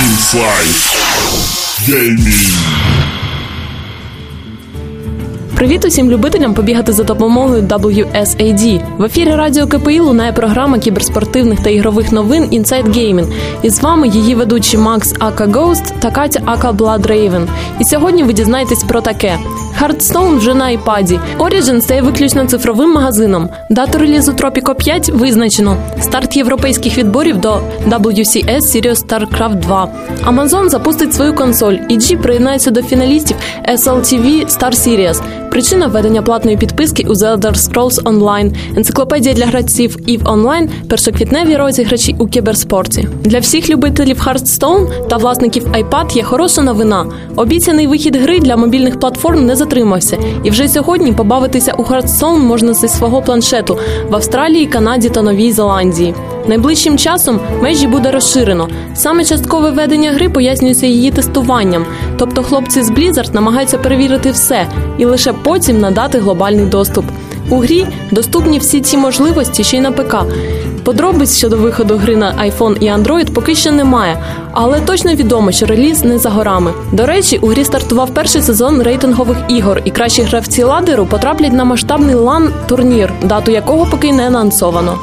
Inside Gaming. Привіт усім любителям побігати за допомогою WSAD. В ефірі радіо КПІ лунає програма кіберспортивних та ігрових новин Inside Gaming. І з вами її ведучі Макс Ака Гауст та Катя Ака Бла Дрейвен. І сьогодні ви дізнаєтесь про таке. Hearthstone вже на iPad. Origin стає виключно цифровим магазином. Дату релізу Тропіко 5 визначено. Старт європейських відборів до WCS Series StarCraft 2. Amazon запустить свою консоль. EG приєднається до фіналістів SLTV Star Series. Причина введення платної підписки у The Elder Scrolls Online, енциклопедія для гравців EVE Online, першоквітневі розіграші у кіберспорті. Для всіх любителів Hearthstone та власників iPad є хороша новина. Обіцяний вихід гри для мобільних платформ не затримався, і вже сьогодні побавитися у Hearthstone можна зі свого планшету в Австралії, Канаді та Новій Зеландії. Найближчим часом межі буде розширено. Саме часткове введення гри пояснюється її тестуванням. Тобто хлопці з Blizzard намагаються перевірити все і лише потім надати глобальний доступ. У грі доступні всі ці можливості ще й на ПК. Подробиць щодо виходу гри на iPhone і Android поки ще немає, але точно відомо, що реліз не за горами. До речі, у грі стартував перший сезон рейтингових ігор, і кращі гравці ладеру потраплять на масштабний LAN-турнір, дату якого поки не анонсовано.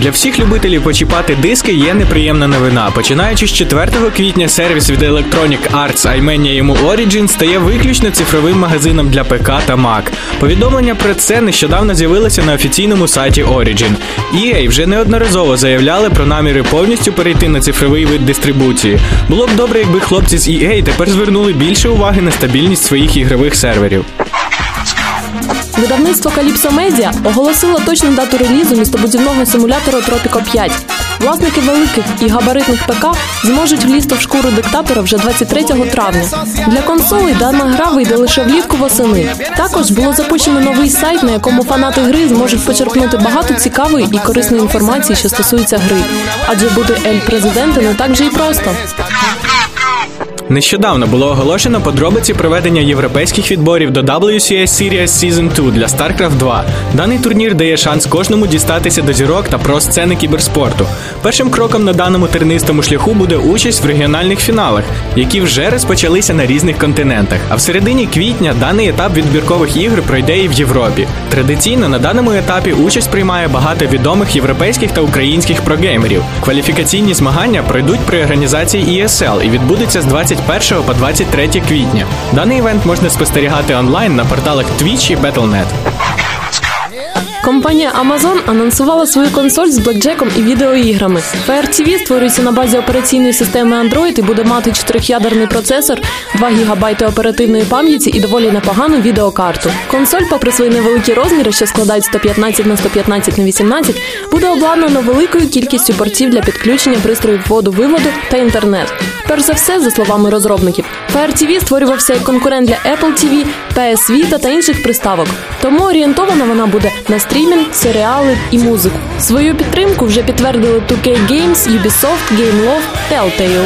Для всіх любителів почіпати диски є неприємна новина. Починаючи з 4 квітня сервіс від Electronic Arts, а ймення йому Origin, стає виключно цифровим магазином для ПК та Mac. Повідомлення про це нещодавно з'явилося на офіційному сайті Origin. EA вже неодноразово заявляли про наміри повністю перейти на цифровий вид дистрибуції. Було б добре, якби хлопці з EA тепер звернули більше уваги на стабільність своїх ігрових серверів. Видавництво Calypso Media оголосило точну дату релізу містобудівного симулятора Tropico 5. Власники великих і габаритних ПК зможуть влізти в шкуру диктатора вже 23 травня. Для консолей дана гра вийде лише влітку восени. Також було запущено новий сайт, на якому фанати гри зможуть почерпнути багато цікавої і корисної інформації, що стосується гри. Адже бути ель-президентом не так же і просто. Нещодавно було оголошено подробиці проведення європейських відборів до WCS Series Season 2 для StarCraft 2. Даний турнір дає шанс кожному дістатися до зірок та про сцени кіберспорту. Першим кроком на даному тернистому шляху буде участь в регіональних фіналах, які вже розпочалися на різних континентах. А в середині квітня даний етап відбіркових ігор пройде і в Європі. Традиційно на даному етапі участь приймає багато відомих європейських та українських прогеймерів. Кваліфікаційні змагання пройдуть при організації ESL і відбудуться з 21 по 23 квітня. Даний івент можна спостерігати онлайн на порталах Twitch і Battle.net. Компанія Amazon анонсувала свою консоль з блекджеком і відеоіграми. Fire TV створюється на базі операційної системи Android і буде мати 4-ядерний процесор, 2 ГБ оперативної пам'яті і доволі непогану відеокарту. Консоль, попри свої невеликі розміри, що складають 115х115х18, буде обладнано великою кількістю портів для підключення пристроїв вводу-виводу та інтернет. Перш за все, за словами розробників, Fire TV створювався як конкурент для Apple TV, PS Vita та інших приставок. Тому орієнтована вона буде на стрімінг, серіали і музику. Свою підтримку вже підтвердили 2K Games, Ubisoft, Game Love, Telltale.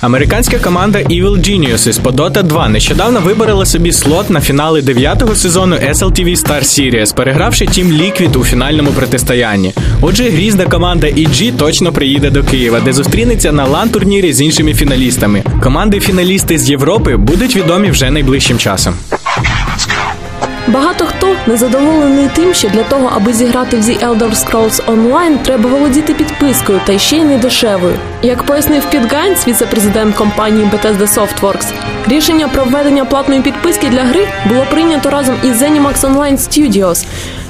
Американська команда Evil Genius із Podota 2 нещодавно виборола собі слот на фінали 9-го сезону SLTV Star Series, перегравши Team Liquid у фінальному протистоянні. Отже, грізна команда EG точно приїде до Києва, де зустрінеться на LAN-турнірі з іншими фіналістами. Команди-фіналісти з Європи будуть відомі вже найближчим часом. Багато хто незадоволений тим, що для того, аби зіграти в The Elder Scrolls Online, треба володіти підпискою, та ще й не дешевою. Як пояснив Піт Гайнс, віце-президент компанії Bethesda Softworks, рішення про введення платної підписки для гри було прийнято разом із ZeniMax Online Studios.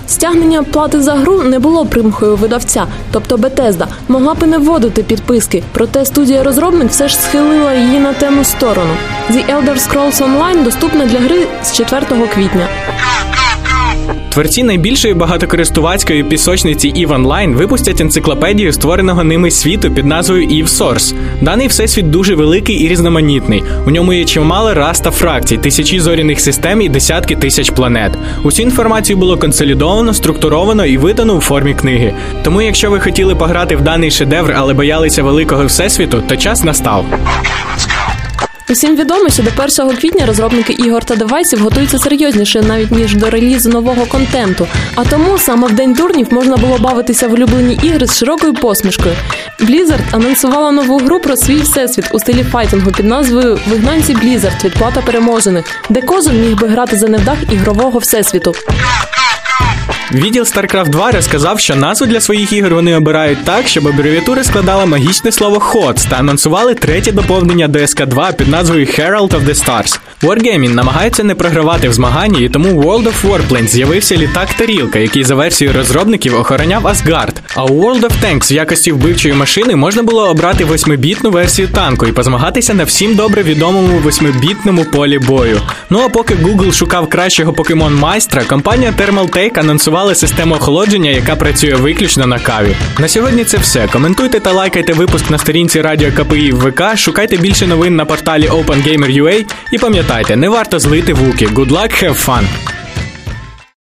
Стягнення плати за гру не було примхою видавця, тобто Bethesda могла б і не вводити підписки, проте студія-розробник все ж схилила її на темну сторону. The Elder Scrolls Online доступна для гри з 4 квітня. Творці найбільшої багатокористувацької пісочниці EVE Online випустять енциклопедію створеного ними світу під назвою EVE Source. Даний всесвіт дуже великий і різноманітний. У ньому є чимало рас та фракцій, тисячі зоряних систем і десятки тисяч планет. Усю інформацію було консолідовано, структуровано і видано у формі книги. Тому якщо ви хотіли пограти в даний шедевр, але боялися великого всесвіту, то час настав. Усім відомо, що до 1 квітня розробники ігор та девайсів готуються серйозніше навіть ніж до релізу нового контенту. А тому саме в День дурнів можна було бавитися в улюблені ігри з широкою посмішкою. Blizzard анонсувала нову гру про свій всесвіт у стилі файтингу під назвою «Вигнанці Blizzard. Відплата переможених», де кожен міг би грати за невдах ігрового всесвіту. Відділ StarCraft 2 розказав, що назву для своїх ігор вони обирають так, щоб абревіатури складала магічне слово HOTS, та анонсували третє доповнення до СК-2 під назвою Herald of the Stars. Wargaming намагається не програвати в змаганні, і тому у World of Warplanes з'явився літак-тарілка, який за версією розробників охороняв Асгард. А у World of Tanks в якості вбивчої машини можна було обрати 8-бітну версію танку і позмагатися на всім добре відомому 8-бітному полі бою. Ну а поки Google шукав кращого покемон-майстра, компанія Thermaltake анонсувала систему охолодження, яка працює виключно на каві. На сьогодні це все. Коментуйте та лайкайте випуск на сторінці Радіо КПІ в ВК, шукайте більше новин на порталі OpenGamer.ua і пам'ятайте, не варто злити вуки. Good luck, have fun!